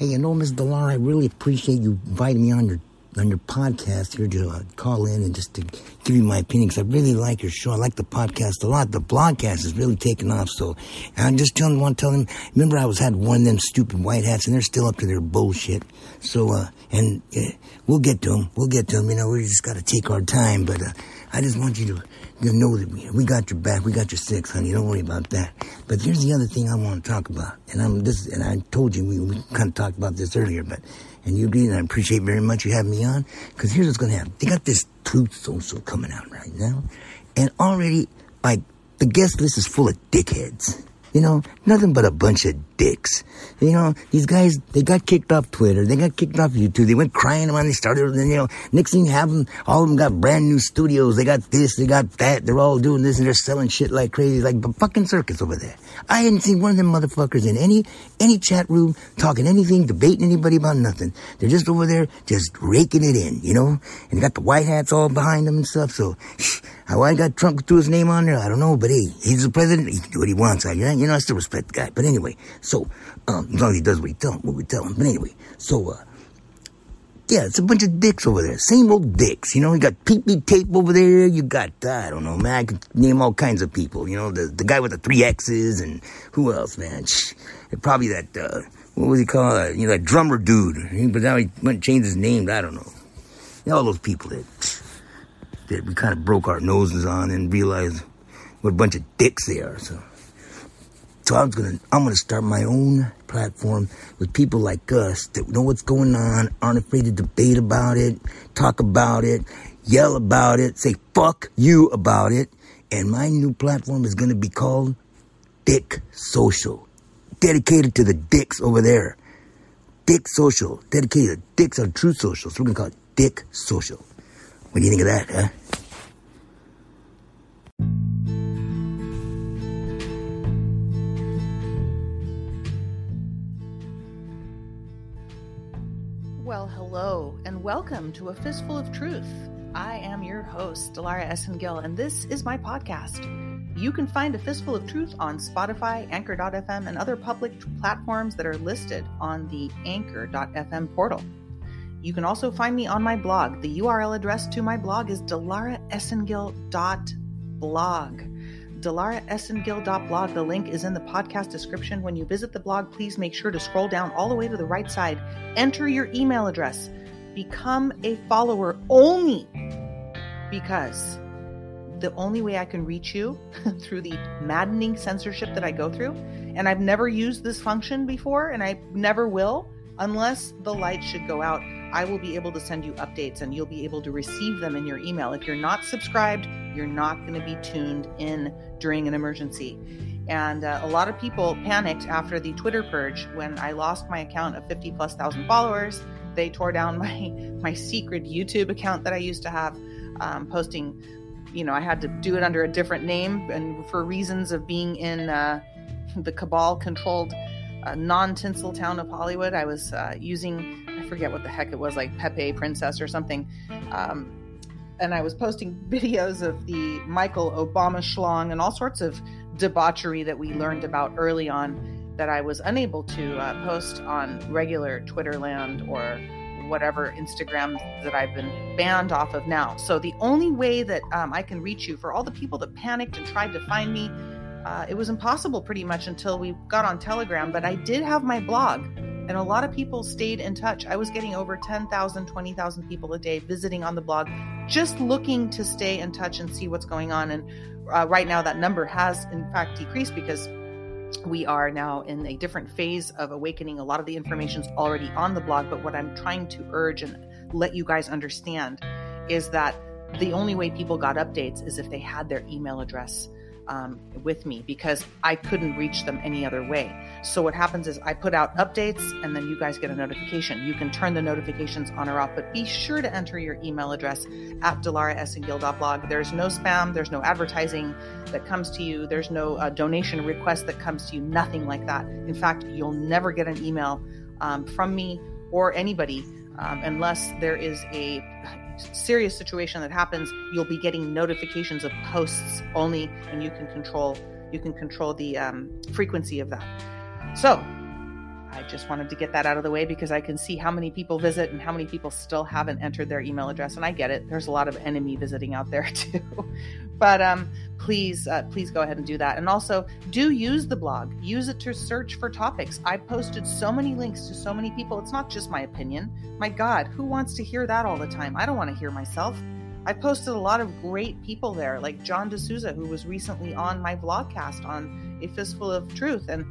Hey, you know, Ms. Dilara, I really appreciate you inviting me on your podcast here to call in and just to give you my opinion, because I really like your show. I like the podcast a lot. The blogcast is really taking off. So, and I'm just telling them, remember I had one of them stupid white hats, and they're still up to their bullshit. So, we'll get to them. You know, we just got to take our time. But I just want you to know that we got your back. We got your six, honey. Don't worry about that. But here's the other thing I want to talk about, and I told you we kind of talked about this earlier, but. And you did, and I appreciate very much you having me on, because here's what's going to happen. They got this Truth Social coming out right now, and already, like, the guest list is full of dickheads. You know, nothing but a bunch of dicks. You know, these guys, they got kicked off Twitter, they got kicked off YouTube, they went crying around, they started, you know, next thing happened, all of them got brand new studios, they got this, they got that, they're all doing this, and they're selling shit like crazy, like a fucking circus over there. I hadn't seen one of them motherfuckers in any chat room, talking anything, debating anybody about nothing. They're just over there, just raking it in, you know, and they got the white hats all behind them and stuff, so, how I got Trump threw his name on there, I don't know, but hey, he's the president, he can do what he wants, you know, I still respect the guy, but anyway, so, as long as he does what we tell him, but anyway, so, yeah, it's a bunch of dicks over there, same old dicks, you know, you got pee-pee tape over there, you got, I don't know, man, I could name all kinds of people, you know, the guy with the 3 X's, and who else, man, probably that, what was he called, you know, that drummer dude, but now he went and changed his name, I don't know, you know, all those people that we kind of broke our noses on and realized what a bunch of dicks they are, So I'm gonna start my own platform with people like us that know what's going on, aren't afraid to debate about it, talk about it, yell about it, say fuck you about it. And my new platform is gonna be called Dick Social, dedicated to the dicks over there. Dick Social, dedicated to dicks on Truth Social. So we're gonna call it Dick Social. What do you think of that, huh? Well, hello, and welcome to A Fistful of Truth. I am your host, Dilara Esengil, and this is my podcast. You can find A Fistful of Truth on Spotify, Anchor.fm, and other public platforms that are listed on the Anchor.fm portal. You can also find me on my blog. The URL address to my blog is dilaraesengil.blog. dilaraesengil.blog. The link is in the podcast description. When you visit the blog, please make sure to scroll down all the way to the right side. Enter your email address. Become a follower only because the only way I can reach you through the maddening censorship that I go through, and I've never used this function before, and I never will, unless the light should go out, I will be able to send you updates and you'll be able to receive them in your email. If you're not subscribed, you're not going to be tuned in during an emergency. And a lot of people panicked after the Twitter purge when I lost my account of 50,000+ followers. They tore down my secret YouTube account that I used to have, posting, you know, I had to do it under a different name and for reasons of being in the cabal controlled non-tinsel town of Hollywood. I was using, I forget what the heck it was, like Pepe Princess or something. And I was posting videos of the Michael Obama schlong and all sorts of debauchery that we learned about early on that I was unable to post on regular Twitter land or whatever Instagram that I've been banned off of now. So the only way that I can reach you, for all the people that panicked and tried to find me, it was impossible pretty much until we got on Telegram, but I did have my blog. And a lot of people stayed in touch. I was getting over 10,000, 20,000 people a day visiting on the blog, just looking to stay in touch and see what's going on. And right now that number has in fact decreased because we are now in a different phase of awakening. A lot of the information's already on the blog, but what I'm trying to urge and let you guys understand is that the only way people got updates is if they had their email address with me, because I couldn't reach them any other way. So what happens is I put out updates and then you guys get a notification. You can turn the notifications on or off, but be sure to enter your email address at dilaraesengil.blog. There's no spam. There's no advertising that comes to you. There's no donation request that comes to you. Nothing like that. In fact, you'll never get an email from me or anybody unless there is a serious situation that happens. You'll be getting notifications of posts only, and you can control the frequency of that. So I just wanted to get that out of the way because I can see how many people visit and how many people still haven't entered their email address. And I get it. There's a lot of enemy visiting out there too. But please go ahead and do that. And also do use the blog. Use it to search for topics. I posted so many links to so many people. It's not just my opinion. My God, who wants to hear that all the time? I don't want to hear myself. I posted a lot of great people there, like John D'Souza, who was recently on my vlogcast on A Fistful of Truth, and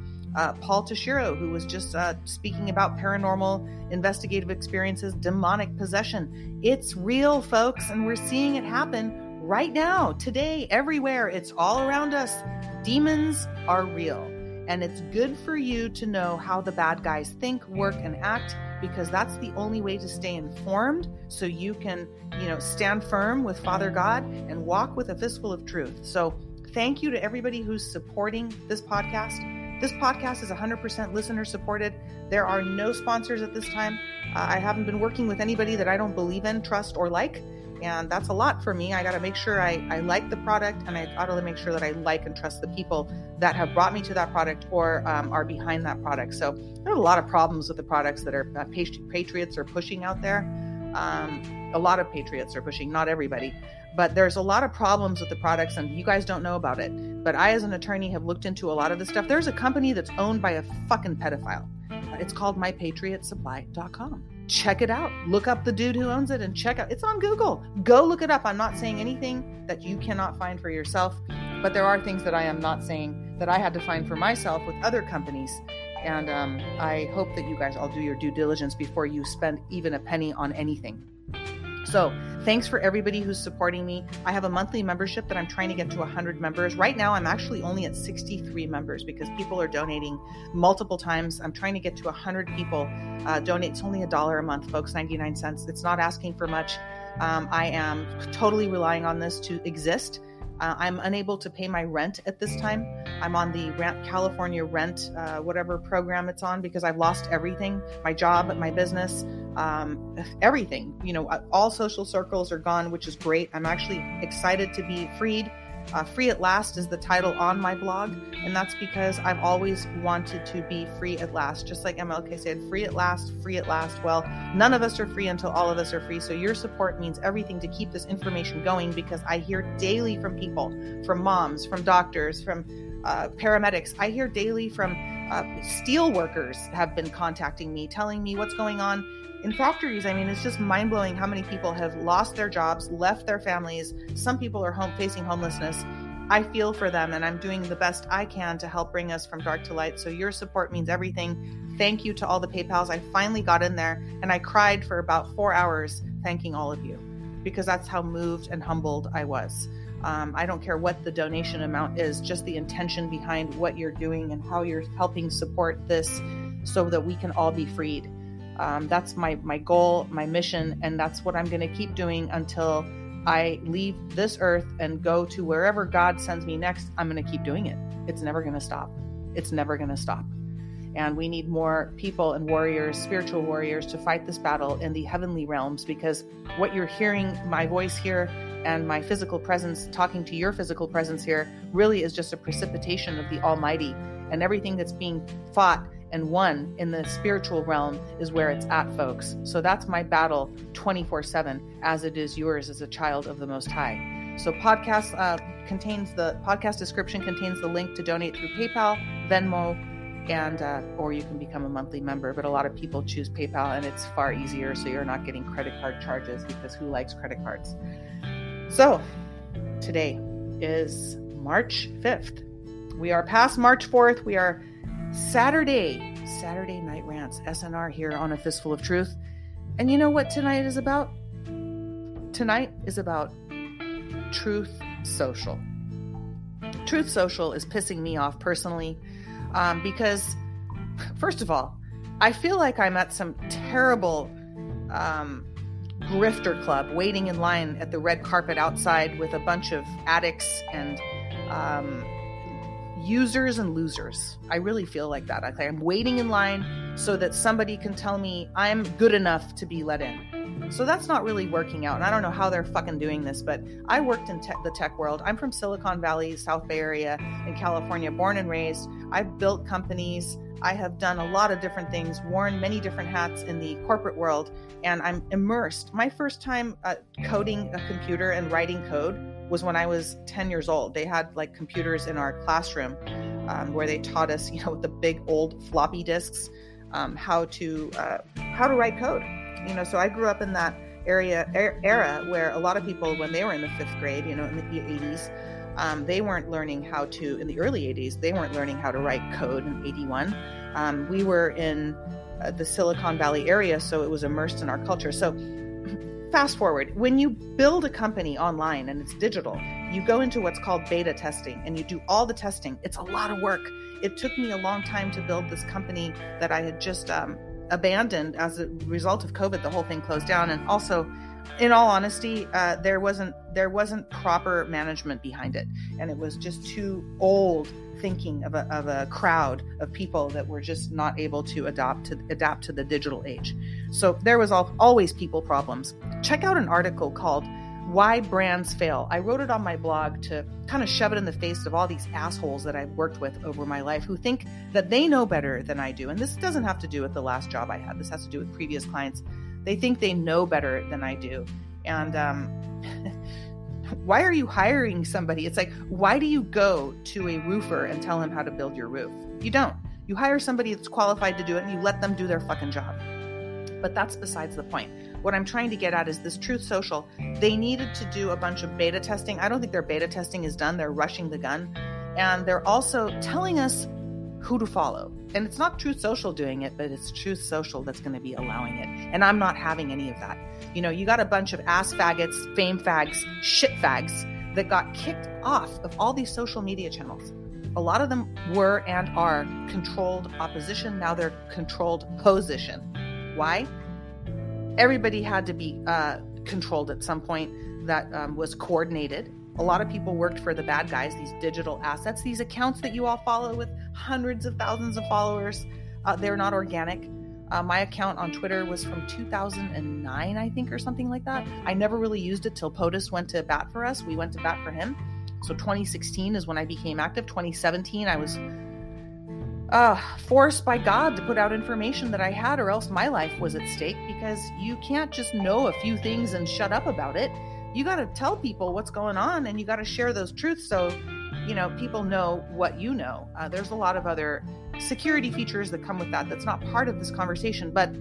Paul Tashiro, who was just speaking about paranormal investigative experiences, demonic possession. It's real, folks, and we're seeing it happen right now, today, everywhere. It's all around us. Demons are real, and it's good for you to know how the bad guys think, work, and act, because that's the only way to stay informed so you can, stand firm with Father God and walk with a fistful of truth. So thank you to everybody who's supporting this podcast. This podcast is 100% listener supported. There are no sponsors at this time. I haven't been working with anybody that I don't believe in, trust, or like. And that's a lot for me. I got to make sure I like the product, and I got to make sure that I like and trust the people that have brought me to that product or are behind that product. So there are a lot of problems with the products that are patriots are pushing out there. A lot of patriots are pushing, not everybody, but there's a lot of problems with the products, and you guys don't know about it. But I, as an attorney, have looked into a lot of this stuff. There's a company that's owned by a fucking pedophile. It's called MyPatriotSupply.com. Check it out. Look up the dude who owns it and check out. It's on Google. Go look it up. I'm not saying anything that you cannot find for yourself, but there are things that I am not saying that I had to find for myself with other companies. And I hope that you guys all do your due diligence before you spend even a penny on anything. So thanks for everybody who's supporting me. I have a monthly membership that I'm trying to get to 100 members. Right now, I'm actually only at 63 members because people are donating multiple times. I'm trying to get to 100 people donate. It's only $1 a month, folks, 99 cents. It's not asking for much. I am totally relying on this to exist. I'm unable to pay my rent at this time. I'm on the California rent, whatever program it's on, because I've lost everything, my job, my business, everything. All social circles are gone, which is great. I'm actually excited to be freed. Free at Last is the title on my blog. And that's because I've always wanted to be free at last. Just like MLK said, free at last, free at last. Well, none of us are free until all of us are free. So your support means everything to keep this information going, because I hear daily from people, from moms, from doctors, from paramedics. I hear daily from steel workers have been contacting me, telling me what's going on in factories. I mean, it's just mind-blowing how many people have lost their jobs, left their families. Some people are facing homelessness. I feel for them, and I'm doing the best I can to help bring us from dark to light. So your support means everything. Thank you to all the PayPals. I finally got in there, and I cried for about 4 hours thanking all of you, because that's how moved and humbled I was. I don't care what the donation amount is, just the intention behind what you're doing and how you're helping support this so that we can all be freed. That's my goal, my mission, and that's what I'm going to keep doing until I leave this earth and go to wherever God sends me next. I'm going to keep doing it. It's never going to stop. It's never going to stop. And we need more people and warriors, spiritual warriors, to fight this battle in the heavenly realms, because what you're hearing, my voice here, and my physical presence talking to your physical presence here, really is just a precipitation of the Almighty, and everything that's being fought and won in the spiritual realm is where it's at, folks. So that's my battle 24/7, as it is yours as a child of the Most High. So podcast description contains the link to donate through PayPal, Venmo, and or you can become a monthly member, but a lot of people choose PayPal, and it's far easier, so you're not getting credit card charges, because who likes credit cards? So today is March 5th. We are past March 4th. We are Saturday Night Rants, SNR, here on A Fistful of Truth. And you know what tonight is about? Tonight is about Truth Social. Truth Social is pissing me off personally, because, first of all, I feel like I'm at some terrible grifter club, waiting in line at the red carpet outside with a bunch of addicts and users and losers. I really feel like that. I'm waiting in line so that somebody can tell me I'm good enough to be let in. So that's not really working out. And I don't know how they're fucking doing this, but I worked in the tech world. I'm from Silicon Valley, South Bay area in California, born and raised. I've built companies. I have done a lot of different things, worn many different hats in the corporate world, and I'm immersed. My first time coding a computer and writing code was when I was 10 years old. They had like computers in our classroom where they taught us, you know, with the big old floppy disks, how to write code. You know, so I grew up in that era where a lot of people, when they were in the fifth grade, you know, in the 80s, they weren't learning how to, in the early 80s, they weren't learning how to write code in 81. We were in the Silicon Valley area, so it was immersed in our culture. So fast forward, when you build a company online and it's digital, you go into what's called beta testing and you do all the testing. It's a lot of work. It took me a long time to build this company that I had just abandoned as a result of COVID. The whole thing closed down. And also, in all honesty, there wasn't proper management behind it. And it was just too old thinking of a crowd of people that were just not able to adapt to the digital age. So there was always people problems. Check out an article called Why Brands Fail. I wrote it on my blog to kind of shove it in the face of all these assholes that I've worked with over my life who think that they know better than I do. And this doesn't have to do with the last job I had. This has to do with previous clients. They think they know better than I do. And why are you hiring somebody? It's like, why do you go to a roofer and tell him how to build your roof? You don't. You hire somebody that's qualified to do it and you let them do their fucking job. But that's besides the point. What I'm trying to get at is this Truth Social. They needed to do a bunch of beta testing. I don't think their beta testing is done. They're rushing the gun. And they're also telling us who to follow. And it's not Truth Social doing it, but it's Truth Social that's going to be allowing it. And I'm not having any of that. You know, you got a bunch of ass faggots, fame fags, shit fags that got kicked off of all these social media channels. A lot of them were and are controlled opposition. Now they're controlled position. Why? Everybody had to be controlled at some point that was coordinated. A lot of people worked for the bad guys, these digital assets, these accounts that you all follow with hundreds of thousands of followers. They're not organic. My account on Twitter was from 2009, I think, or something like that. I never really used it till POTUS went to bat for us. We went to bat for him. So 2016 is when I became active. 2017, I was forced by God to put out information that I had, or else my life was at stake, because you can't just know a few things and shut up about it. You got to tell people what's going on and you got to share those truths. So, you know, people know what you know. There's a lot of other security features that come with that. That's not part of this conversation, but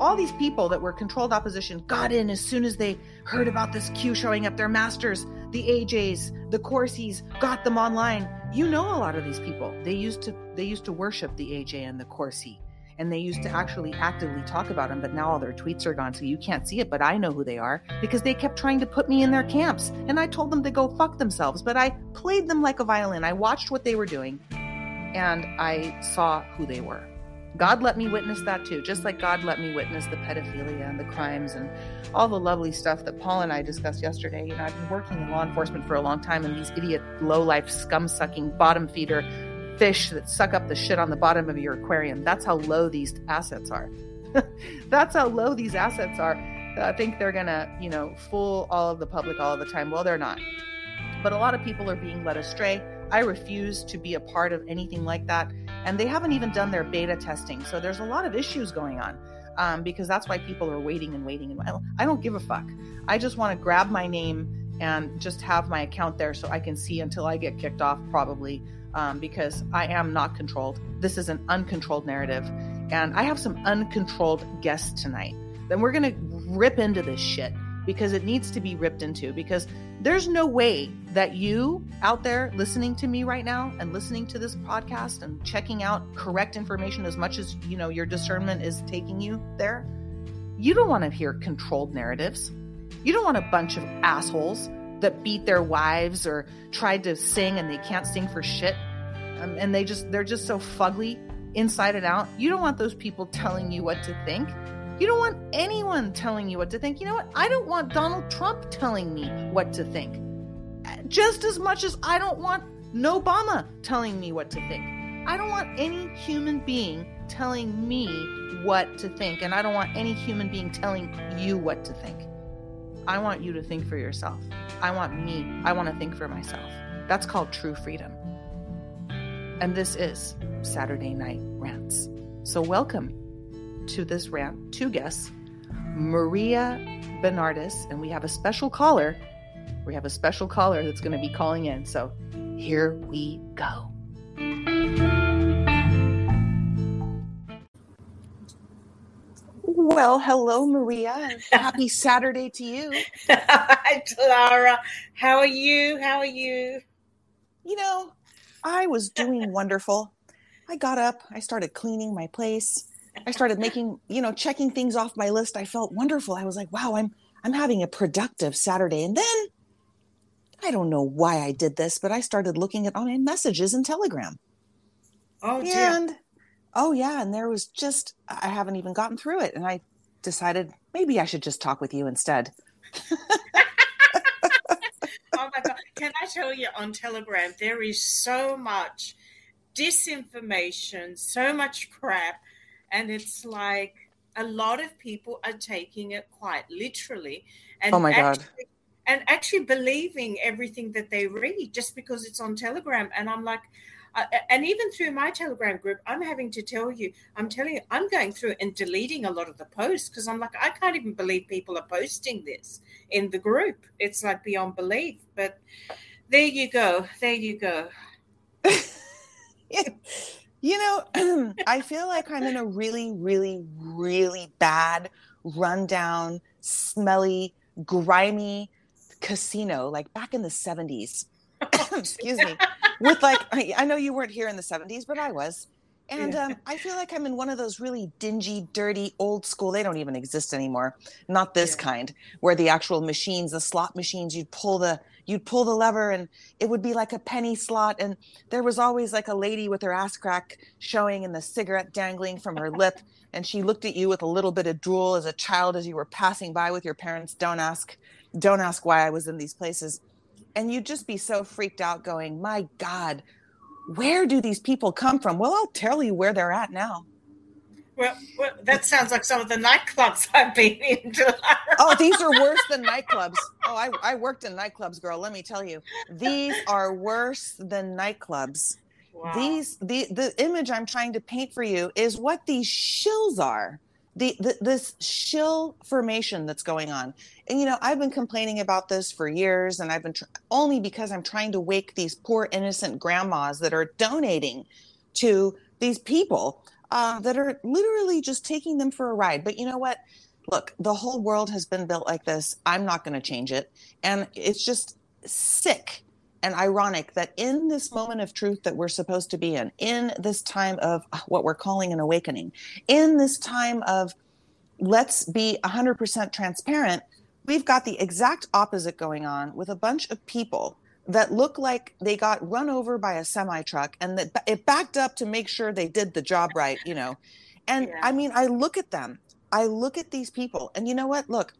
all these people that were controlled opposition got in as soon as they heard about this Q showing up. Their masters, the AJs, the Corsis got them online. You know, a lot of these people, they used to worship the AJ and the Corsi, and they used to actually actively talk about them, but now all their tweets are gone, so you can't see it, but I know who they are because they kept trying to put me in their camps, and I told them to go fuck themselves, but I played them like a violin. I watched what they were doing, and I saw who they were. God let me witness that too, just like God let me witness the pedophilia and the crimes and all the lovely stuff that Paul and I discussed yesterday. You know, I've been working in law enforcement for a long time, and these idiot, low-life, scum-sucking, bottom-feeder fish that suck up the shit on the bottom of your aquarium. That's how low these assets are. That's how low these assets are. I think they're going to, you know, fool all of the public all of the time. Well, they're not. But a lot of people are being led astray. I refuse to be a part of anything like that. And they haven't even done their beta testing. So there's a lot of issues going on because that's why people are waiting and waiting. And I don't give a fuck. I just want to grab my name and just have my account there so I can see until I get kicked off, probably, because I am not controlled. This is an uncontrolled narrative. And I have some uncontrolled guests tonight. Then we're going to rip into this shit, because it needs to be ripped into, because there's no way that you out there listening to me right now and listening to this podcast and checking out correct information as much as, you know, your discernment is taking you there. You don't want to hear controlled narratives. You don't want a bunch of assholes that beat their wives or tried to sing and they can't sing for shit. And they're just so fugly inside and out. You don't want those people telling you what to think. You don't want anyone telling you what to think. You know what? I don't want Donald Trump telling me what to think, just as much as I don't want Obama telling me what to think. I don't want any human being telling me what to think, and I don't want any human being telling you what to think. I want you to think for yourself. I want me. I want to think for myself. That's called true freedom. And this is Saturday Night Rants. So welcome to this rant, two guests, Maria Benardis, and we have a special caller. We have a special caller that's going to be calling in. So here we go. Well, hello, Maria. Happy Saturday to you. Hi, Dilara. How are you? How are you? You know, I was doing wonderful. I got up. I started cleaning my place. I started making, checking things off my list. I felt wonderful. I was like, wow, I'm having a productive Saturday. And then I don't know why I did this, but I started looking at all my messages in Telegram. Oh, and dear. Oh, yeah. And there was just, I haven't even gotten through it. And I decided maybe I should just talk with you instead. Oh, my God. Can I tell you, on Telegram, there is so much disinformation, so much crap. And it's like a lot of people are taking it quite literally. And oh, my God. And actually believing everything that they read just because it's on Telegram. And I'm like, and even through my Telegram group, I'm having to tell you, I'm going through and deleting a lot of the posts because I'm like, I can't even believe people are posting this in the group. It's like beyond belief. But there you go. There you go. I feel like I'm in a really, really, really bad, rundown, smelly, grimy casino, like back in the 70s. Excuse me. With like, I know you weren't here in the 70s, but I was. And I feel like I'm in one of those really dingy, dirty, old school. They don't even exist anymore. Not this kind, where the actual machines, the slot machines, you'd pull the lever and it would be like a penny slot. And there was always like a lady with her ass crack showing and the cigarette dangling from her lip. And she looked at you with a little bit of drool as a child, as you were passing by with your parents. Don't ask why I was in these places. And you'd just be so freaked out going, my God, where do these people come from? Well, I'll tell you where they're at now. Well, that sounds like some of the nightclubs I've been in. Oh, these are worse than nightclubs. Oh, I worked in nightclubs, girl. Let me tell you, these are worse than nightclubs. Wow. The image I'm trying to paint for you is what these shills are. This shill formation that's going on. And, I've been complaining about this for years, and I've been only because I'm trying to wake these poor innocent grandmas that are donating to these people that are literally just taking them for a ride. But you know what? Look, the whole world has been built like this. I'm not going to change it. And it's just sick and ironic that in this moment of truth that we're supposed to be in this time of what we're calling an awakening, in this time of let's be 100% transparent, we've got the exact opposite going on with a bunch of people that look like they got run over by a semi truck and that it backed up to make sure they did the job right, And I mean, I look at them, I look at these people, and you know what? Look,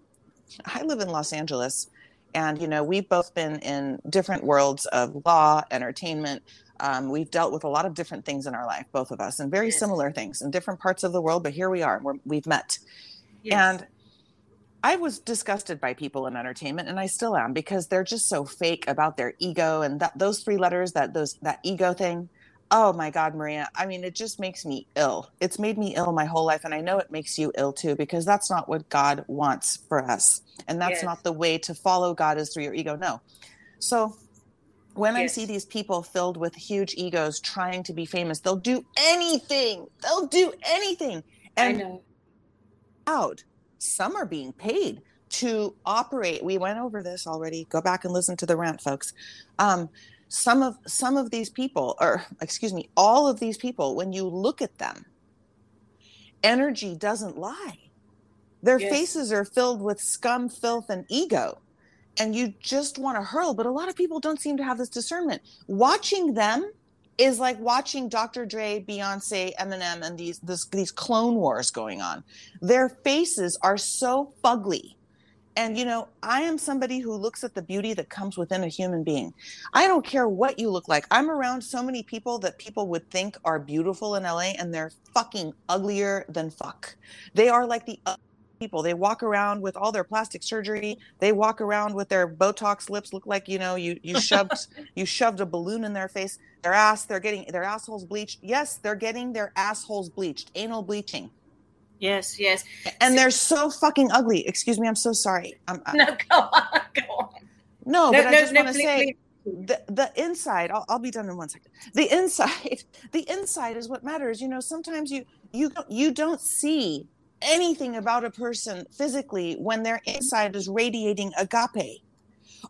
I live in Los Angeles. And, we've both been in different worlds of law, entertainment. We've dealt with a lot of different things in our life, both of us, and very similar things in different parts of the world. But here we are. We've met. Yes. And I was disgusted by people in entertainment, and I still am, because they're just so fake about their ego. And those three letters, that ego thing. Oh, my God, Maria. I mean, it just makes me ill. It's made me ill my whole life. And I know it makes you ill, too, because that's not what God wants for us. And that's not the way to follow God is through your ego. No. So when I see these people filled with huge egos trying to be famous, they'll do anything. They'll do anything. And I know. Some are being paid to operate. We went over this already. Go back and listen to the rant, folks. Some of these people, or excuse me, all of these people, when you look at them, energy doesn't lie. Their faces are filled with scum, filth, and ego. And you just want to hurl. But a lot of people don't seem to have this discernment. Watching them is like watching Dr. Dre, Beyonce, Eminem, and these clone wars going on. Their faces are so fugly. And, I am somebody who looks at the beauty that comes within a human being. I don't care what you look like. I'm around so many people that people would think are beautiful in LA, and they're fucking uglier than fuck. They are like the people. They walk around with all their plastic surgery. They walk around with their Botox lips look like, you know, you shoved a balloon in their face, their ass. They're getting their assholes bleached. Yes, they're getting their assholes bleached. Anal bleaching. Yes, yes. And they're so fucking ugly. Excuse me. I'm so sorry. No, go on, go on. No, but I just want to say. The inside, I'll be done in 1 second. The inside is what matters. You know, sometimes you don't see anything about a person physically when their inside is radiating agape.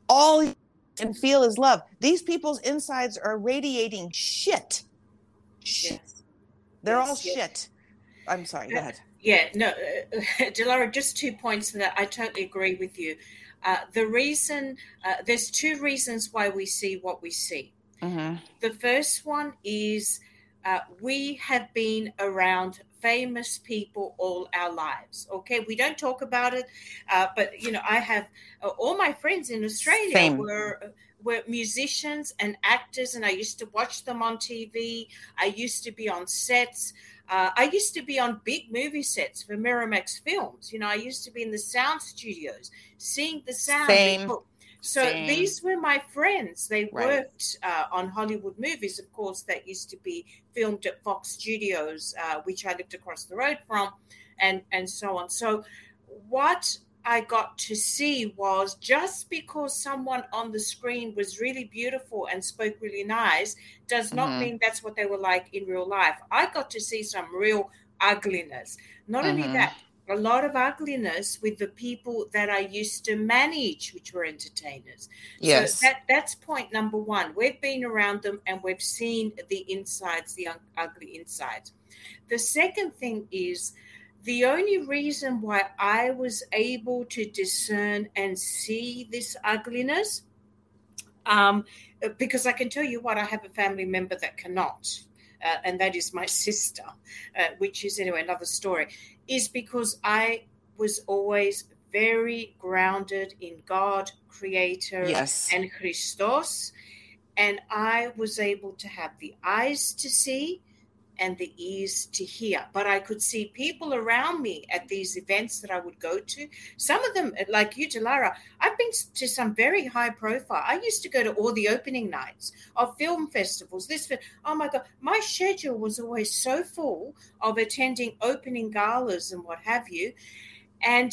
All you can feel is love. These people's insides are radiating shit. Yes. They're all shit. I'm sorry, go ahead. Dilara, just 2 points for that. I totally agree with you. There's two reasons why we see what we see. Uh-huh. The first one is we have been around famous people all our lives. Okay, we don't talk about it, but you know, I have all my friends in Australia were musicians and actors, and I used to watch them on TV. I used to be on sets. I used to be on big movie sets for Miramax Films. You know, I used to be in the sound studios, seeing the sound. So these were my friends. They worked on Hollywood movies. Of course, that used to be filmed at Fox Studios, which I lived across the road from, and so on. So what I got to see was, just because someone on the screen was really beautiful and spoke really nice does not mean that's what they were like in real life. I got to see some real ugliness. Not only that, a lot of ugliness with the people that I used to manage, which were entertainers. Yes. So that's point number one. We've been around them and we've seen the insides, the ugly insides. The second thing is, the only reason why I was able to discern and see this ugliness, because I can tell you what, I have a family member that cannot, and that is my sister, which is anyway another story, is because I was always very grounded in God, Creator, and Christos, and I was able to have the eyes to see and the ears to hear. But I could see people around me at these events that I would go to. Some of them, like you, Dilara, I've been to some very high profile. I used to go to all the opening nights of film festivals. Oh my God, my schedule was always so full of attending opening galas and what have you. And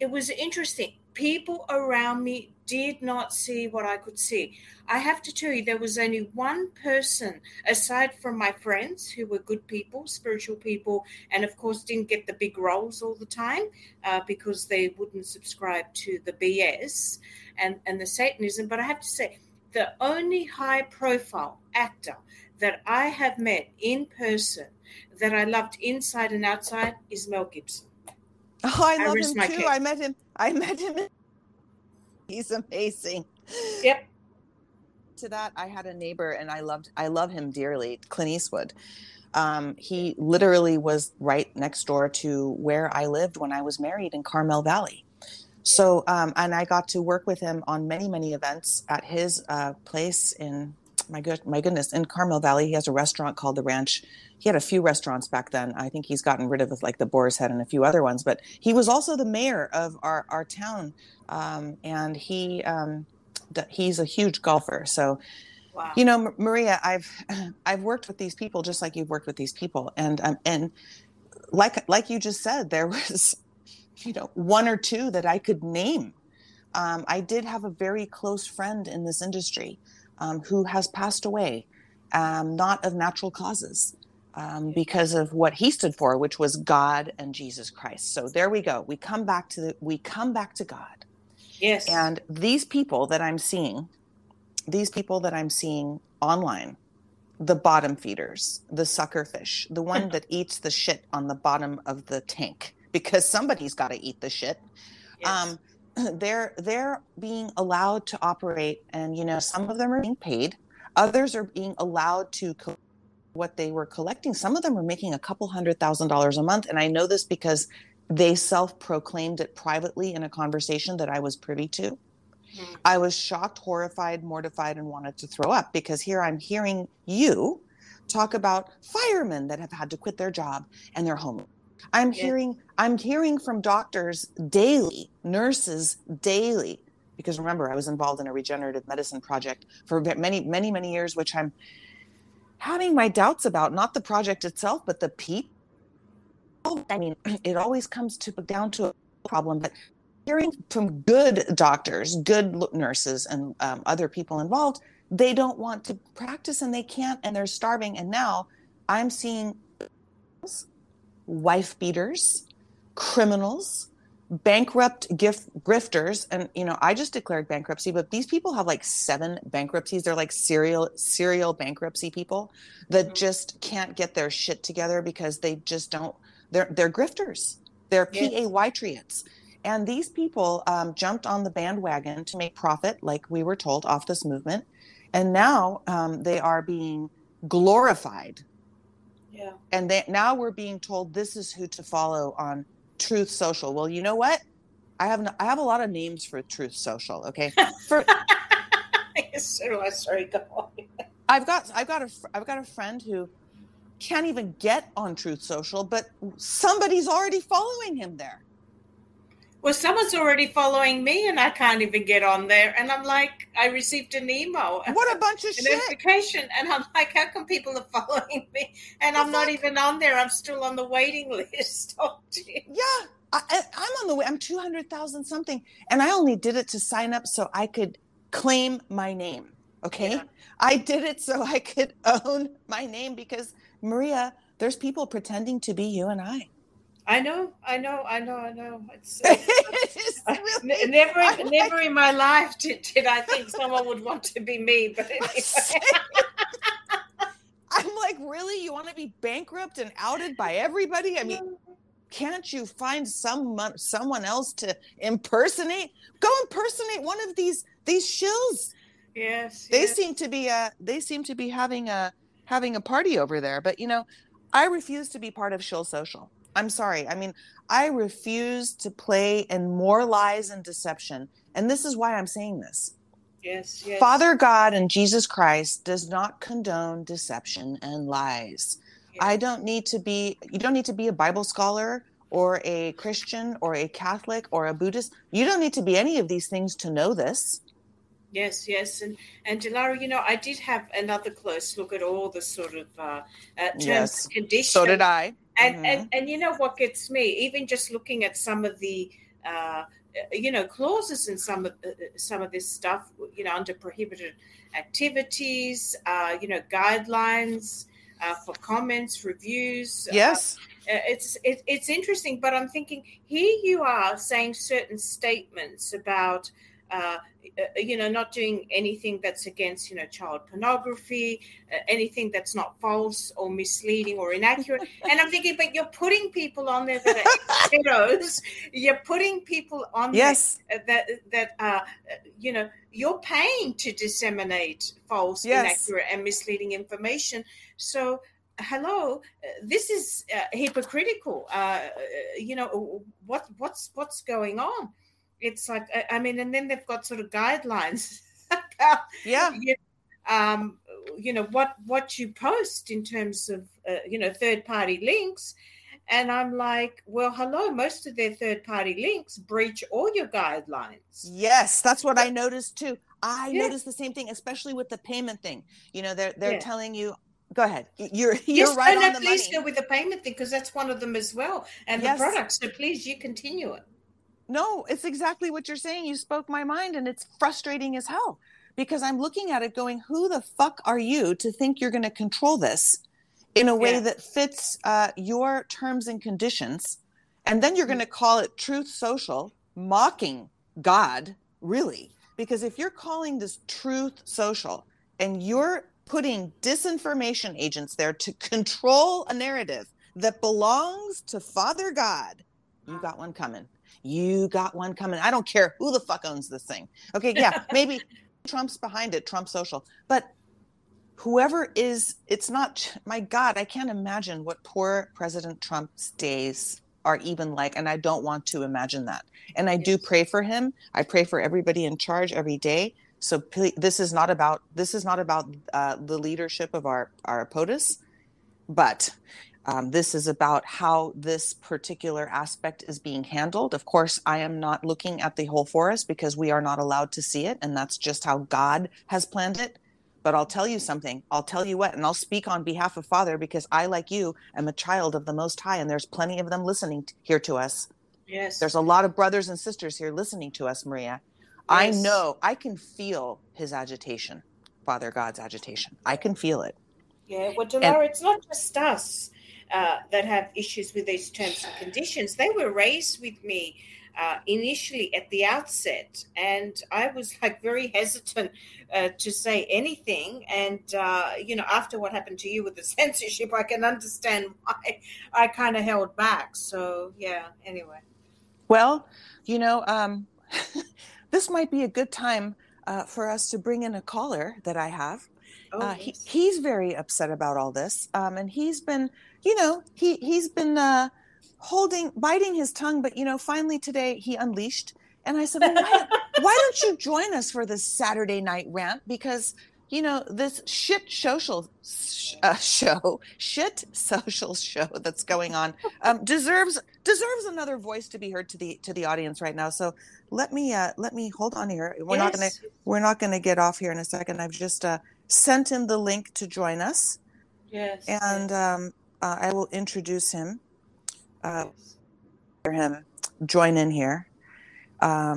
it was interesting. People around me did not see what I could see. I have to tell you, there was only one person, aside from my friends who were good people, spiritual people, and of course didn't get the big roles all the time because they wouldn't subscribe to the BS and the Satanism. But I have to say, the only high-profile actor that I have met in person that I loved inside and outside is Mel Gibson. Oh, I love him too. I met him. He's amazing. Yep. To that, I had a neighbor, and I love him dearly, Clint Eastwood. He literally was right next door to where I lived when I was married in Carmel Valley. So, and I got to work with him on many, many events at his place in, my goodness, in Carmel Valley. He has a restaurant called The Ranch. He had a few restaurants back then. I think he's gotten rid of like The Boar's Head and a few other ones. But he was also the mayor of our town, and he's a huge golfer. So, wow. You know, Maria, I've worked with these people just like you've worked with these people, and like you just said, there was, you know, one or two that I could name. I did have a very close friend in this industry who has passed away, not of natural causes. Because of what he stood for, which was God and Jesus Christ. So there we go. We come back to God. Yes. And these people that I'm seeing online, the bottom feeders, the sucker fish, the one that eats the shit on the bottom of the tank, because somebody's got to eat the shit. Yes. They're being allowed to operate, and you know, some of them are being paid, others are being allowed to what they were collecting. Some of them were making a couple $100,000 a month. And I know this because they self-proclaimed it privately in a conversation that I was privy to. Mm-hmm. I was shocked, horrified, mortified, and wanted to throw up, because here I'm hearing you talk about firemen that have had to quit their job and they're homeless. I'm hearing from doctors daily, nurses daily, because remember, I was involved in a regenerative medicine project for many, many, many years, which I'm having my doubts about, not the project itself, but the people. I mean, it always comes down to a problem, but hearing from good doctors, good nurses, and other people involved, they don't want to practice and they can't, and they're starving. And now I'm seeing wife beaters, criminals, bankrupt grifters. And, you know, I just declared bankruptcy, but these people have like 7 bankruptcies. They're like serial bankruptcy people that just can't get their shit together because they just don't. They're grifters. They're patriots. And these people jumped on the bandwagon to make profit, like we were told, off this movement. And now they are being glorified. Yeah. And now we're being told this is who to follow on Truth Social. Well, you know what? I have a lot of names for Truth Social. Okay. I've got a friend who can't even get on Truth Social, but somebody's already following him there. Well, someone's already following me, and I can't even get on there. And I'm like, I received an email. What a bunch of shit. Notification. And I'm like, how come people are following me? And I'm not even on there. I'm still on the waiting list. Oh, dear. Yeah, I'm on the way. I'm 200,000 something. And I only did it to sign up so I could claim my name. Okay? Yeah. I did it so I could own my name because, Maria, there's people pretending to be you and I. I know. It's really, never in my life did I think someone would want to be me. But anyway. I'm like, really? You want to be bankrupt and outed by everybody? I mean, can't you find someone else to impersonate? Go impersonate one of these shills. Yes. They seem to be having a party over there. But you know, I refuse to be part of Shill Social. I'm sorry. I mean, I refuse to play in more lies and deception. And this is why I'm saying this. Yes. Father God and Jesus Christ does not condone deception and lies. Yes. You don't need to be a Bible scholar or a Christian or a Catholic or a Buddhist. You don't need to be any of these things to know this. Yes. And Dilara, you know, I did have another close look at all the sort of terms and conditions. So did I. And you know what gets me, even just looking at some of the, clauses in some of this stuff, you know, under prohibited activities, guidelines for comments, reviews. Yes. It's interesting, but I'm thinking here you are saying certain statements about, not doing anything that's against, child pornography, anything that's not false or misleading or inaccurate. And I'm thinking, but you're putting people on there that are pedos. You're putting people on there that you're paying to disseminate false, inaccurate, and misleading information. So, hello, this is hypocritical. What's going on? It's like, I mean, and then they've got sort of guidelines about, what you post in terms of, third-party links. And I'm like, well, hello, most of their third-party links breach all your guidelines. Yes, that's what I noticed too. I noticed the same thing, especially with the payment thing. You know, they're telling you, go ahead. You're right on the money. Please go with the payment thing because that's one of them as well. And the products, so please, you continue it. No, it's exactly what you're saying. You spoke my mind, and it's frustrating as hell because I'm looking at it going, who the fuck are you to think you're going to control this in a way that fits your terms and conditions? And then you're going to call it Truth Social, mocking God, really, because if you're calling this Truth Social and you're putting disinformation agents there to control a narrative that belongs to Father God, you got one coming. I don't care who the fuck owns this thing. Okay, yeah, maybe Trump's behind it, Trump Social. But whoever is, it's not, my God, I can't imagine what poor President Trump's days are even like, and I don't want to imagine that. And I do pray for him. I pray for everybody in charge every day. So please, this is not about the leadership of our POTUS, but This is about how this particular aspect is being handled. Of course, I am not looking at the whole forest because we are not allowed to see it. And that's just how God has planned it. But I'll tell you something. I'll tell you what, and I'll speak on behalf of Father, because I, like you, am a child of the Most High. And there's plenty of them listening here to us. Yes. There's a lot of brothers and sisters here listening to us, Maria. Yes. I know. I can feel his agitation, Father God's agitation. I can feel it. Yeah, well, Dilara, it's not just us that have issues with these terms and conditions. They were raised with me initially at the outset, and I was like very hesitant to say anything. And you know, after what happened to you with the censorship, I can understand why I kind of held back. So yeah, anyway. Well, you know, this might be a good time for us to bring in a caller that I have. Oh, yes. He's very upset about all this, and he's been, you know, he's been biting his tongue. But, you know, finally today he unleashed, and I said, well, why don't you join us for this Saturday night rant? Because, you know, this shit social show that's going on deserves another voice to be heard to the audience right now. So let me hold on here. We're not gonna get off here in a second. I've just sent him the link to join us. Yes. And I will introduce him. Him join in here. Let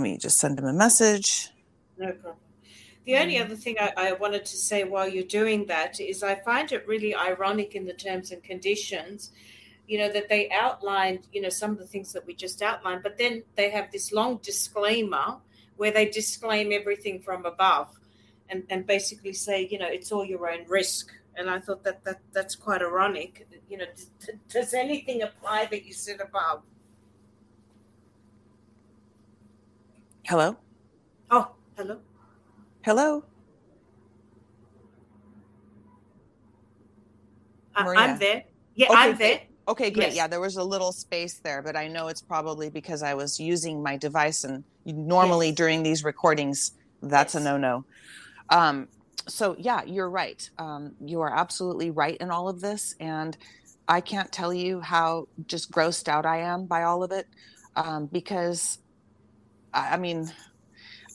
me just send him a message. No problem. The only other thing I wanted to say while you're doing that is I find it really ironic in the terms and conditions, you know, that they outlined, you know, some of the things that we just outlined, but then they have this long disclaimer where they disclaim everything from above. And basically say, you know, it's all your own risk. And I thought that's quite ironic. You know, does anything apply that you said above? Hello? Oh, hello. Hello? Maria. I'm there. Yeah, okay. I'm there. Okay, great. Yes. Yeah, there was a little space there, but I know it's probably because I was using my device, and normally during these recordings, that's a no-no. So yeah, you're right. You are absolutely right in all of this. And I can't tell you how just grossed out I am by all of it. Because I mean,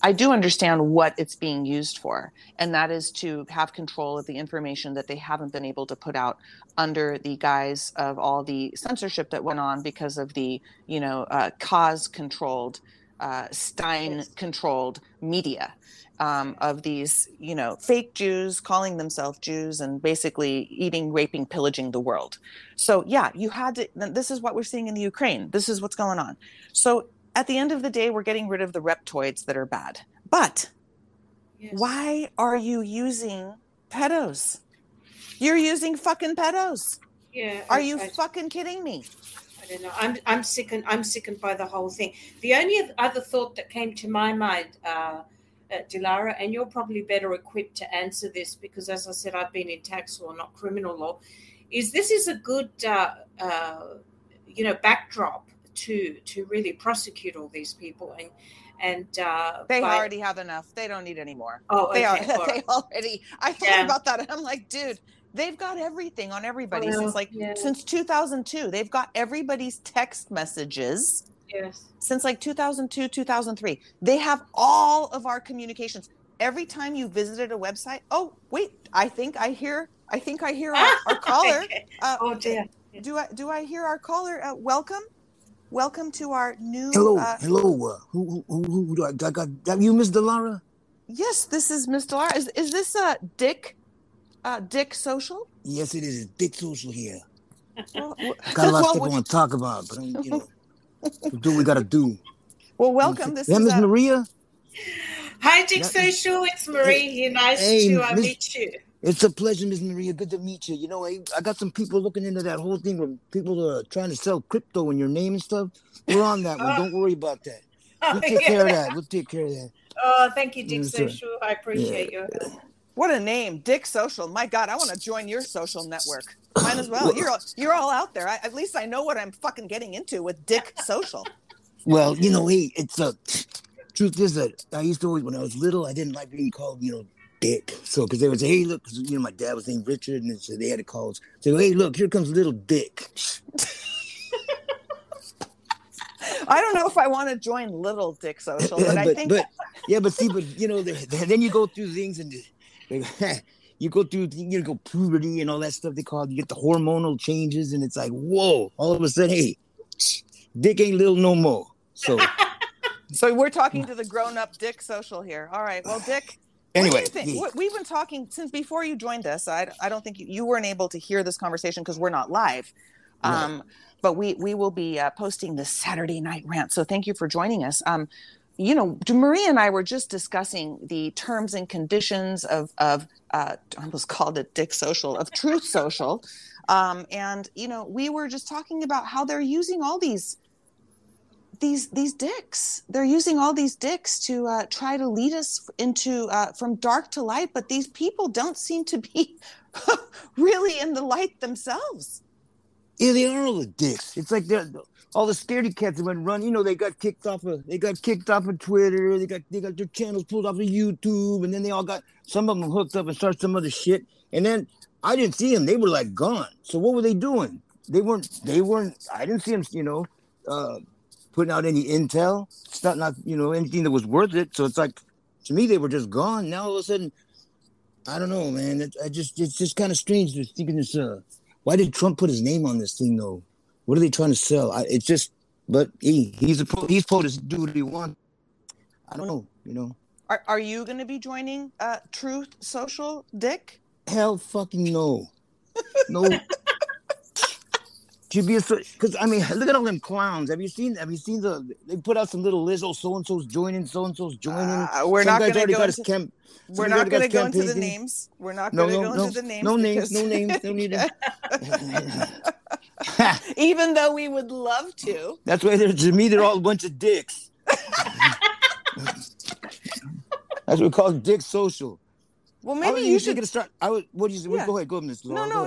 I do understand what it's being used for. And that is to have control of the information that they haven't been able to put out under the guise of all the censorship that went on because of the, you know, cause controlled, Stein controlled media. Of these, you know, fake Jews calling themselves Jews and basically eating, raping, pillaging the world. So yeah, this is what we're seeing in the Ukraine. This is what's going on. So at the end of the day, we're getting rid of the reptoids that are bad. But why are you using pedos? You're using fucking pedos. Yeah. Are you fucking kidding me? I don't know. I'm sickened by the whole thing. The only other thought that came to my mind, Dilara, and you're probably better equipped to answer this because, as I said, I've been in tax law, not criminal law, is this is a good, you know, backdrop to really prosecute all these people. And they already have enough. They don't need any more. Oh, okay. I thought about that, and I'm like, dude, they've got everything on everybody since 2002. They've got everybody's text messages. Yes. Since like 2002, 2003, they have all of our communications. Every time you visited a website, oh wait, I think I hear our caller. Oh dear. Do I hear our caller? Welcome to our new. Hello. Who do I got? Have you, Miss Dilara? Yes, this is Miss Dilara. Is this Dick? Dick Social? Yes, it is Dick Social here. Got a lot of stuff I want to talk about, but you know. Do what we gotta do. Well, welcome. This is Maria. Hi, Dick Social. It's Maria here. Nice to meet you. It's a pleasure, Miss Maria. Good to meet you. You know, I got some people looking into that whole thing where people are trying to sell crypto in your name and stuff. We're on that one. Don't worry about that. We'll take care of that. Oh, thank you, Dick Social. I appreciate you. What a name, Dick Social. My God, I want to join your social network. Might as well. You're all out there. At least I know what I'm fucking getting into with Dick Social. Well, you know, truth is that I used to always, when I was little, I didn't like being called, you know, dick. So, because they would say, hey, look, cause, you know, my dad was named Richard, and so they had to call us. So, hey, look, here comes little dick. I don't know if I want to join little dick social, but I think. But you know, then you go through things and you go through, you know, puberty and all that stuff they call it. You get the hormonal changes, and it's like, whoa, all of a sudden, hey, dick ain't little no more. So. So we're talking to the grown-up Dick Social here. All right. Well, Dick, anyway, we've been talking since before you joined us. I don't think you weren't able to hear this conversation because we're not live. Right. But we will be posting this Saturday Night Rant. So thank you for joining us. You know, Maria and I were just discussing the terms and conditions of I almost called it Dick Social, of Truth Social. And, you know, we were just talking about how they're using all these dicks. They're using all these dicks to try to lead us into from dark to light, but these people don't seem to be really in the light themselves. Yeah, they are all the dicks. It's like they're all the scaredy cats that went run. You know, they got kicked off of Twitter. They got their channels pulled off of YouTube, and then they all got, some of them hooked up and started some other shit. And then I didn't see them. They were like gone. So what were they doing? They weren't. I didn't see them. You know. Putting out any intel, it's not, you know, anything that was worth it. So it's like, to me, they were just gone. Now all of a sudden, I don't know, man. It's just kind of strange to thinking this. Why did Trump put his name on this thing though? What are they trying to sell? He's supposed to do what he wants. I don't know, you know. Are you going to be joining Truth Social, Dick? Hell, fucking no, no. Because I mean, look at all them clowns. Have you seen they put out some little list? Oh, so and so's joining. We're not going to go into the names. We're not going to go into the names. No names. No need to. Even though we would love to. That's why to me they're all a bunch of dicks. That's what we call Dick Social. Well, maybe you should get a start. What do you say? Yeah. Go ahead, Miss Laura. No.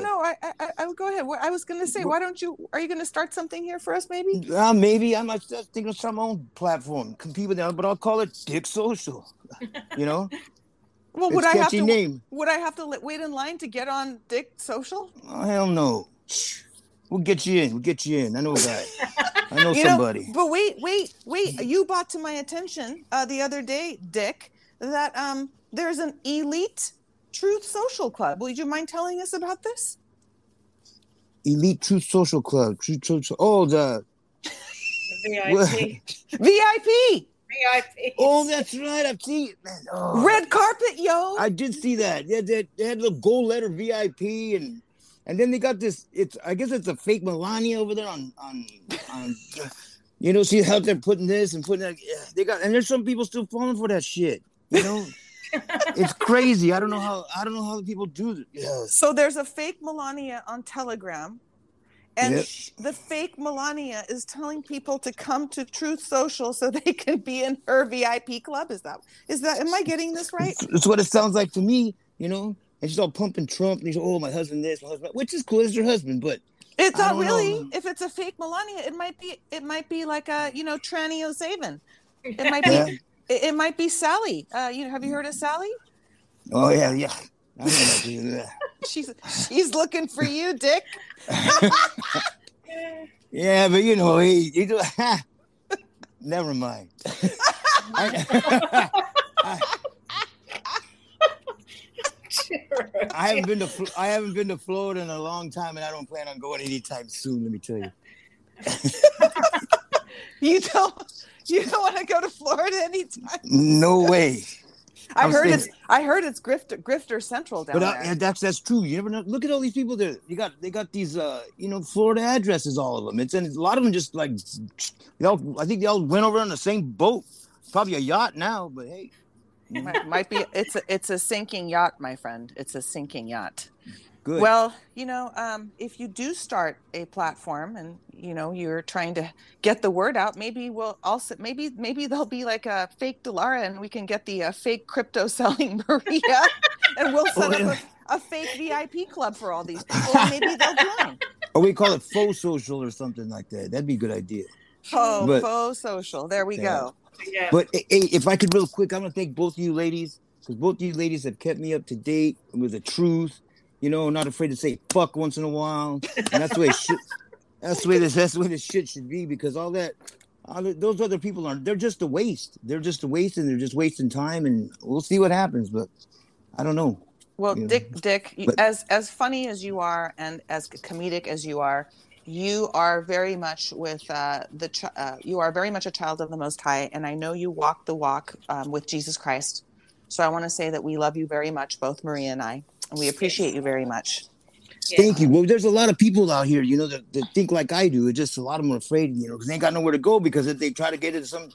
I would go ahead. I was going to say, why don't you? Are you going to start something here for us? Maybe. Maybe I might start thinking of some own platform, compete with them, but I'll call it Dick Social. You know. Well, would I have to? Name. Would I have to wait in line to get on Dick Social? Oh, hell no. We'll get you in. I know a guy. I know somebody. Know, but wait! You brought to my attention the other day, Dick, that there's an elite Truth Social Club. Would you mind telling us about this? Elite Truth Social Club. The VIP. VIP. Oh, that's right. I've seen it. Oh. Red carpet, yo. I did see that. Yeah, they had the gold letter VIP, and then they got this. I guess it's a fake Melania over there on you know, see how they're putting this and putting that. Yeah, and there's some people still falling for that shit. You know. It's crazy. I don't know how people do this. Yeah. So there's a fake Melania on Telegram, and the fake Melania is telling people to come to Truth Social so they can be in her VIP club. Is that? Am I getting this right? It's what it sounds like to me. You know, and she's all pumping Trump, and he's oh my husband, which is cool. It's your husband, but it's not really. Know. If it's a fake Melania, it might be like a tranny O'Savin. It might be. Yeah. It might be Sally. Have you heard of Sally? Oh yeah. I don't know that. she's looking for you, Dick. Yeah, but you do. Never mind. I haven't been to Florida in a long time, and I don't plan on going anytime soon. Let me tell you. You don't want to go to Florida anytime. No way. I heard it's grifter central down there. But that's true. You never know. Look at all these people there. They got these Florida addresses, all of them. And a lot of them just like I think they all went over on the same boat. Probably a yacht now, but hey, might be. It's a sinking yacht, my friend. It's a sinking yacht. Good. Well, if you do start a platform and, you're trying to get the word out, maybe we'll also, maybe there'll be like a fake Dilara and we can get the fake crypto selling Maria and we'll set up a fake VIP club for all these people. And maybe they'll join. Or we call it faux social or something like that. That'd be a good idea. Faux social. There we go. Yeah. But hey, if I could real quick, I'm going to thank both of you ladies because both these ladies have kept me up to date with the truth. You know, not afraid to say fuck once in a while. And that's the way this shit should be, because those other people are, they're just a waste. They're just a waste, and they're just wasting time, and we'll see what happens, but I don't know. Well, you know. Dick, as funny as you are and as comedic as you are very much with you are very much a child of the Most High, and I know you walk the walk with Jesus Christ. So I want to say that we love you very much, both Maria and I, and we appreciate you very much. Yeah. Thank you. Well, there's a lot of people out here, you know, that think like I do. It's just a lot of them are afraid, you know, because they ain't got nowhere to go, because if they try to get into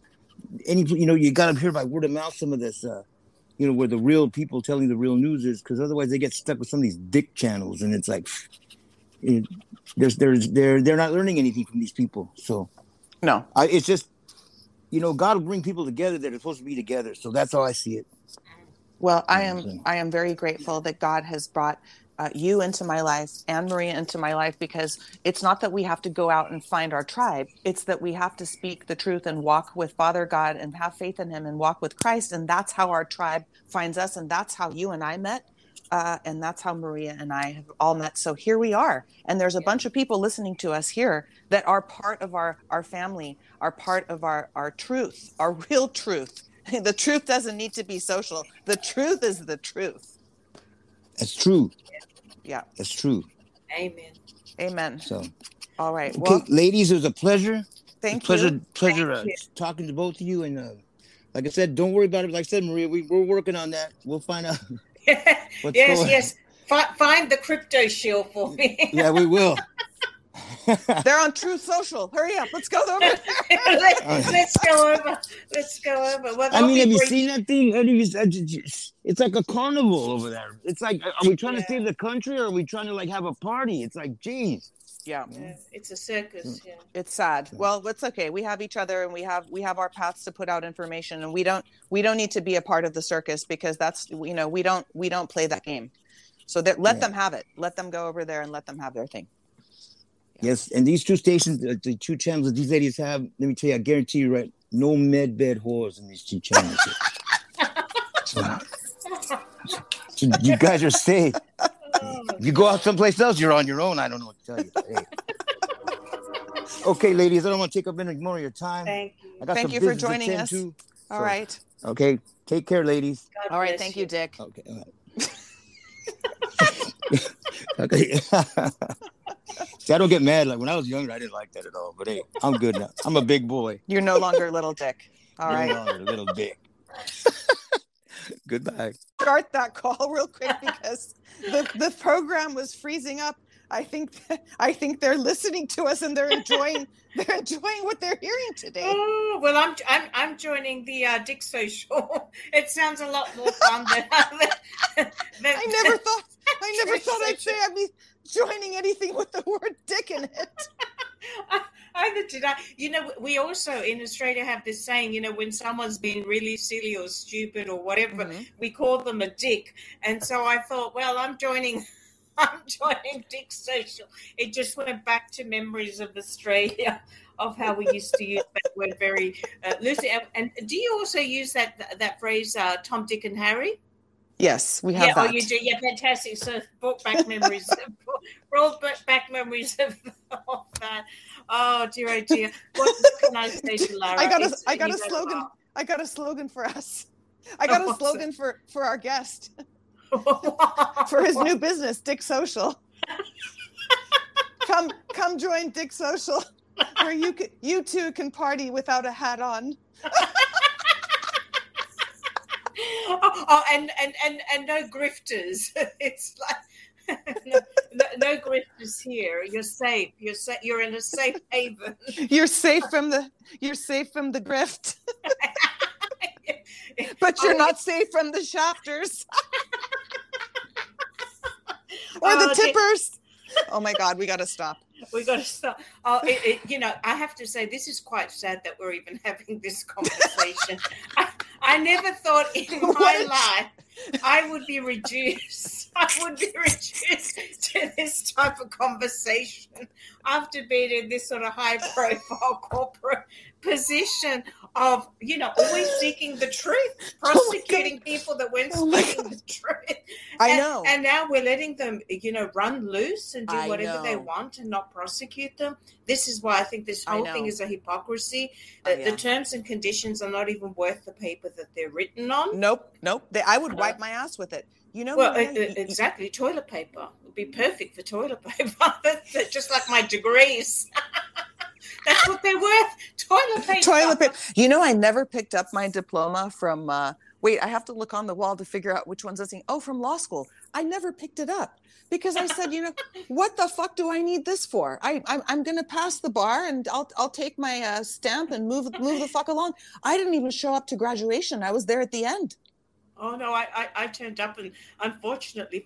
you know, you got to hear by word of mouth some of this, you know, where the real people telling the real news is, because otherwise they get stuck with some of these dick channels, and it's like, you know, they're not learning anything from these people. So, no, it's just, you know, God will bring people together that are supposed to be together. So that's how I see it. Well, I am very grateful that God has brought you into my life and Maria into my life, because it's not that we have to go out and find our tribe. It's that we have to speak the truth and walk with Father God and have faith in him and walk with Christ. And that's how our tribe finds us. And that's how you and I met. And that's how Maria and I have all met. So here we are. And there's a bunch of people listening to us here that are part of our family, are part of our truth, our real truth. The truth doesn't need to be social. The truth is the truth. That's true. Yeah. That's true. Amen. So, all right. Well, okay, ladies, it was a pleasure. Thank you. Talking to both of you. And like I said, don't worry about it. Like I said, Maria, we're working on that. We'll find out. Yes. Find the crypto shill for me. Yeah, we will. They're on Truth Social. Hurry up. Let's go over. Let's go over. Well, I mean, have you seen that thing? It's like a carnival over there. It's like, are we trying to save the country, or are we trying to like have a party? It's like, geez. Yeah. It's a circus. Yeah. It's sad. Well, it's okay. We have each other, and we have our paths to put out information, and we don't need to be a part of the circus, because that's, you know, we don't play that game. So let them have it. Let them go over there and let them have their thing. Yes, and these two stations, the two channels that these ladies have, let me tell you, I guarantee you, right, no med bed whores in these two channels. So you guys are safe. If you go out someplace else, you're on your own. I don't know what to tell you. Hey. Okay, ladies, I don't want to take up any more of your time. Thank you. Thank you for joining us. All right. Okay, take care, ladies. All right, thank you, Dick. Okay, all right. Okay. See, I don't get mad. Like when I was younger, I didn't like that at all. But hey, I'm good now. I'm a big boy. You're no longer little Dick. All right. No longer little Dick. Goodbye. Start that call real quick, because the program was freezing up. I think they're listening to us, and they're enjoying what they're hearing today. Oh, well, I'm joining the Dick Social. It sounds a lot more fun than I never thought I'd say I'd be joining anything with the word dick in it. Either did I. You know, we also in Australia have this saying, you know, when someone's been really silly or stupid or whatever, we call them a dick. And so I thought, well, I'm joining Dick Social. It just went back to memories of Australia, of how we used to use that word very loosely. And do you also use that phrase, Tom, Dick and Harry? Yes, we have that. Oh, you do? Yeah, fantastic. So brought back memories of that. Oh, dear, oh, dear. What can I say to Lara? I got a slogan. I got a slogan for us. I got a slogan for our guest. For his new business, Dick Social. Come join Dick Social, where you two can party without a hat on. And no grifters. It's like no grifters here. You're safe. You're in a safe haven. You're safe from the grift. But you're not safe from the shafters. Or the tippers. Oh, my God, we got to stop. Oh, you know, I have to say, this is quite sad that we're even having this conversation. I never thought in my life I would be reduced to this type of conversation after being in this sort of high-profile corporate position. of, you know, always seeking the truth, prosecuting people that weren't speaking the truth. I know. And now we're letting them, you know, run loose and do whatever they want and not prosecute them. This is why I think this whole thing is a hypocrisy. The terms and conditions are not even worth the paper that they're written on. Nope. I would wipe my ass with it. You know, well, exactly. Toilet paper would be perfect for toilet paper. Just like my degrees. That's what they're worth. Toilet paper. Toilet paper. You know, I never picked up my diploma from. Wait, I have to look on the wall to figure out which one's missing. Oh, from law school. I never picked it up because I said, you know, what the fuck do I need this for? I'm gonna pass the bar and I'll take my stamp and move the fuck along. I didn't even show up to graduation. I was there at the end. Oh, no, I turned up, and unfortunately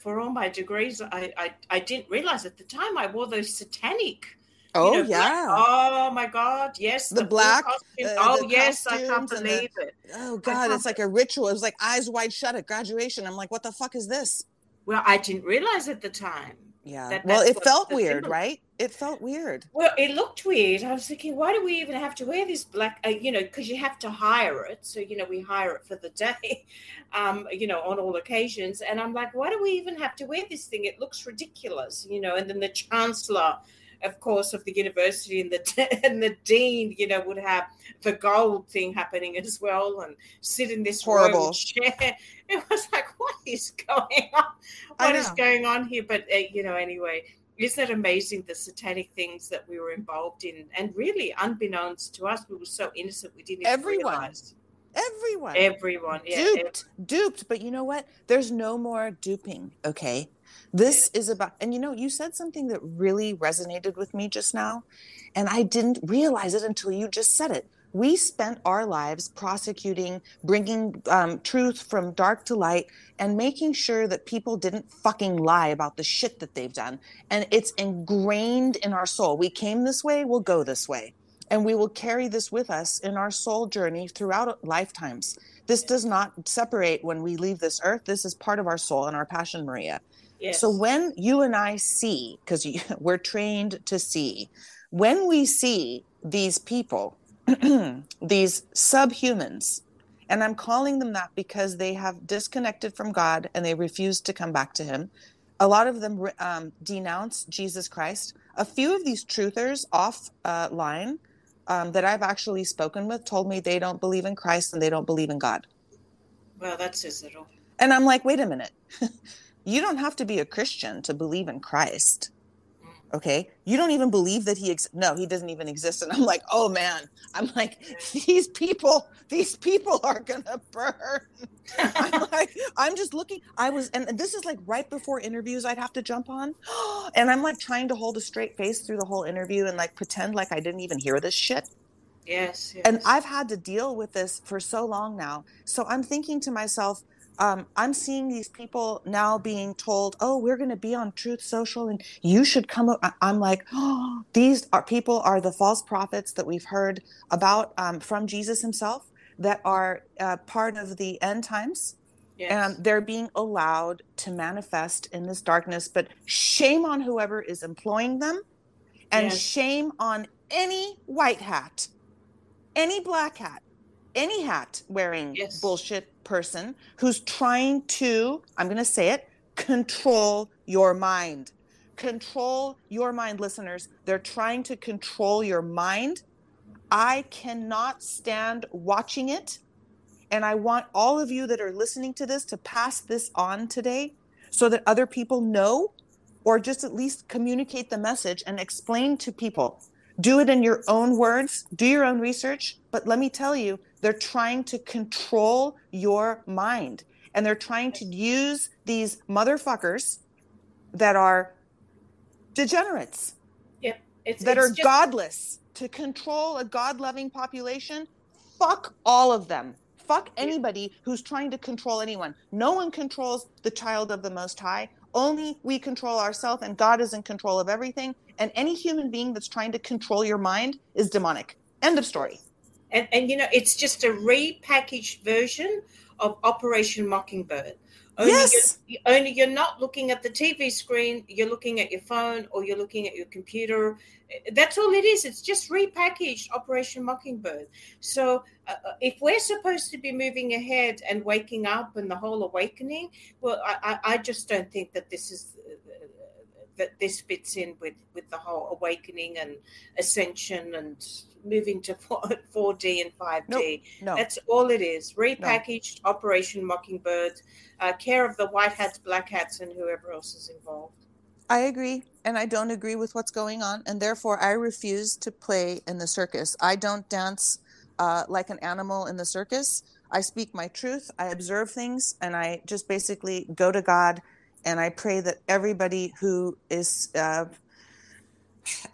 for all my degrees, I didn't realize at the time I wore those satanic. Oh, you know, yeah. Black. Oh, my God. Yes. The black. Oh, the yes. I can't believe it. Oh, God. It's like a ritual. It was like eyes wide shut at graduation. I'm like, what the fuck is this? Well, I didn't realize at the time. Yeah. Well, it felt weird, right? It felt weird. Well, it looked weird. I was thinking, why do we even have to wear this black, you know, because you have to hire it. So, you know, we hire it for the day, you know, on all occasions. And I'm like, why do we even have to wear this thing? It looks ridiculous, you know. And then the chancellor, of course, of the university and the dean, you know, would have the gold thing happening as well and sit in this horrible chair. It was like, what is going on? What is going on here? But, you know, anyway, isn't it amazing the satanic things that we were involved in? And really, unbeknownst to us, we were so innocent we didn't even realize. Everyone. Yeah, duped. But you know what? There's no more duping, okay? This is about, and you know, you said something that really resonated with me just now, and I didn't realize it until you just said it. We spent our lives prosecuting, bringing truth from dark to light, and making sure that people didn't fucking lie about the shit that they've done. And it's ingrained in our soul. We came this way, we'll go this way. And we will carry this with us in our soul journey throughout lifetimes. This does not separate when we leave this earth. This is part of our soul and our passion, Maria. Yes. So when you and I see, because we're trained to see, when we see these people, these subhumans, and I'm calling them that because they have disconnected from God and they refuse to come back to him. A lot of them denounce Jesus Christ. A few of these truthers offline that I've actually spoken with told me they don't believe in Christ and they don't believe in God. Well, that says it all. And I'm like, wait a minute. You don't have to be a Christian to believe in Christ, okay? You don't even believe that he doesn't even exist. And I'm like, oh, man. I'm like, these people are going to burn. I'm just looking. And this is like right before interviews I'd have to jump on. And I'm like trying to hold a straight face through the whole interview and like pretend like I didn't even hear this shit. Yes. And I've had to deal with this for so long now. So I'm thinking to myself, I'm seeing these people now being told, oh, we're going to be on Truth Social and you should come up. I'm like, oh, these people are the false prophets that we've heard about from Jesus himself that are part of the end times. Yes. They're being allowed to manifest in this darkness. But shame on whoever is employing them and shame on any white hat, any black hat, any hat wearing bullshit person who's trying to, I'm going to say it, control your mind. Control your mind, listeners. They're trying to control your mind. I cannot stand watching it. And I want all of you that are listening to this to pass this on today so that other people know, or just at least communicate the message and explain to people. Do it in your own words, do your own research, but let me tell you, they're trying to control your mind, and they're trying to use these motherfuckers that are degenerates, that are godless, to control a God-loving population. Fuck all of them. Fuck anybody who's trying to control anyone. No one controls the child of the Most High. Only we control ourselves, and God is in control of everything. And any human being that's trying to control your mind is demonic. End of story. And you know, it's just a repackaged version of Operation Mockingbird. Only you're not looking at the TV screen, you're looking at your phone or you're looking at your computer. That's all it is. It's just repackaged Operation Mockingbird. So if we're supposed to be moving ahead and waking up and the whole awakening, well, I just don't think that this is that this fits in with the whole awakening and ascension and moving to 4D and 5D. No. That's all it is. Repackaged Operation Mockingbird, care of the white hats, black hats, and whoever else is involved. I agree, and I don't agree with what's going on, and therefore I refuse to play in the circus. I don't dance like an animal in the circus. I speak my truth, I observe things, and I just basically go to God, and I pray that everybody who is...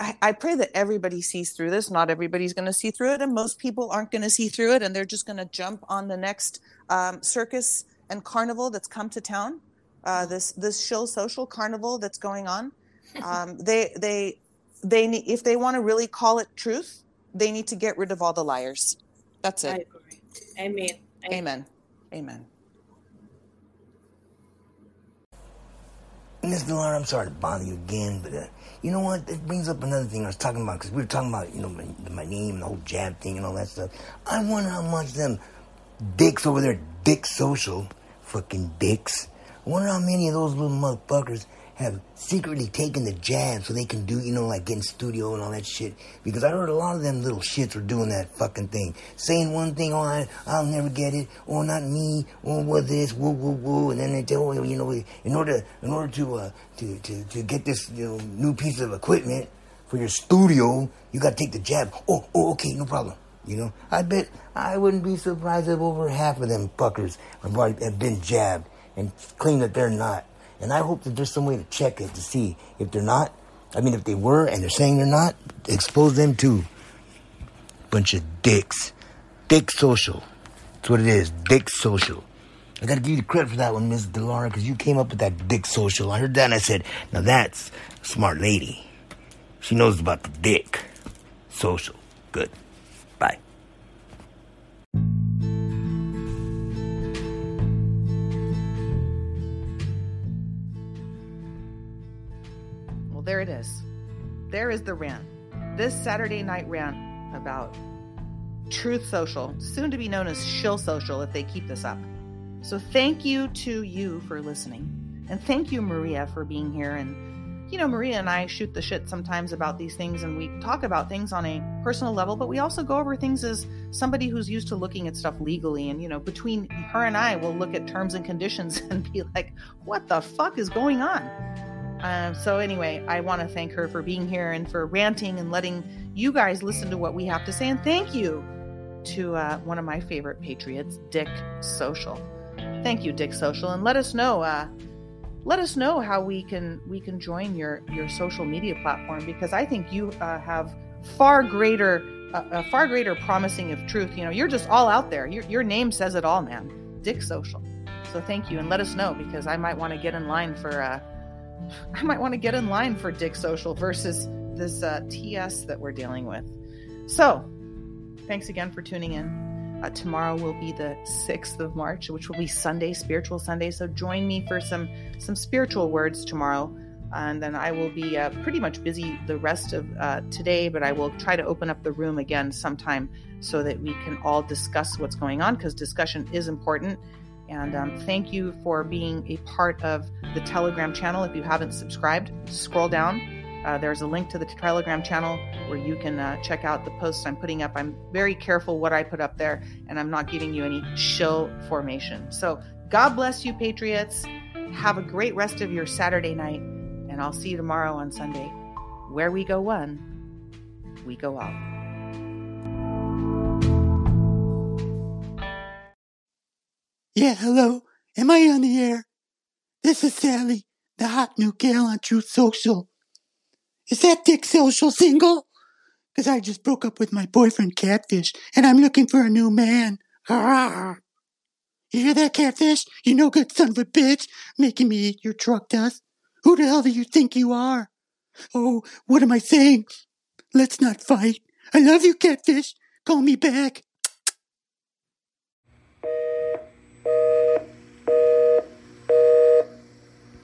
I pray that everybody sees through this. Not everybody's going to see through it, and most people aren't going to see through it, and they're just going to jump on the next circus and carnival that's come to town, this Shill Social carnival that's going on. They need, if they want to really call it truth, they need to get rid of all the liars. That's it. I agree. Amen. Miss Dilara, I'm sorry to bother you again, but you know what? It brings up another thing I was talking about, because we were talking about, you know, my name and the whole jab thing and all that stuff. I wonder how much them dicks over there, Dick Social, fucking dicks, I wonder how many of those little motherfuckers have secretly taken the jab so they can do, you know, like get in studio and all that shit. Because I heard a lot of them little shits were doing that fucking thing. Saying one thing, oh, I'll never get it, or not me, or what this, woo, woo, woo. And then they tell, oh, you know, in order to get this, you know, new piece of equipment for your studio, you got to take the jab. Oh, okay, no problem. You know, I bet I wouldn't be surprised if over half of them fuckers have been jabbed and claim that they're not. And I hope that there's some way to check it to see if they're not. I mean, if they were and they're saying they're not, expose them too. Bunch of dicks. Dick Social. That's what it is. Dick Social. I got to give you the credit for that one, Ms. Dilara, because you came up with that Dick Social. I heard that and I said, now that's a smart lady. She knows about the Dick Social. Good. Bye. There it is. There is the rant. This Saturday night rant about Truth Social, soon to be known as Shill Social if they keep this up. So thank you to you for listening. And thank you, Maria, for being here. And, you know, Maria and I shoot the shit sometimes about these things, and we talk about things on a personal level, but we also go over things as somebody who's used to looking at stuff legally. And, you know, between her and I, we'll look at terms and conditions and be like, what the fuck is going on? So anyway, I want to thank her for being here and for ranting and letting you guys listen to what we have to say. And thank you to one of my favorite patriots, Dick Social. Thank you, Dick Social. And let us know how we can join your social media platform, because I think you have a far greater promising of truth. You know, you're just all out there. Your name says it all, man. Dick Social. So thank you. And let us know, because I might want to get in line for... I might want to get in line for Dick Social versus this TS that we're dealing with. So, thanks again for tuning in. Tomorrow will be the 6th of March, which will be Sunday, Spiritual Sunday. So join me for some spiritual words tomorrow. And then I will be pretty much busy the rest of today, but I will try to open up the room again sometime so that we can all discuss what's going on, because discussion is important. And thank you for being a part of the Telegram channel. If you haven't subscribed, scroll down. There's a link to the Telegram channel where you can check out the posts I'm putting up. I'm very careful what I put up there, and I'm not giving you any shill formation. So God bless you, patriots. Have a great rest of your Saturday night, and I'll see you tomorrow on Sunday. Where we go one, we go all. Yeah, hello. Am I on the air? This is Sally, the hot new gal on Truth Social. Is that Dick Social single? Because I just broke up with my boyfriend, Catfish, and I'm looking for a new man. Hurrah! You hear that, Catfish? You no good son of a bitch, making me eat your truck dust. Who the hell do you think you are? Oh, what am I saying? Let's not fight. I love you, Catfish. Call me back.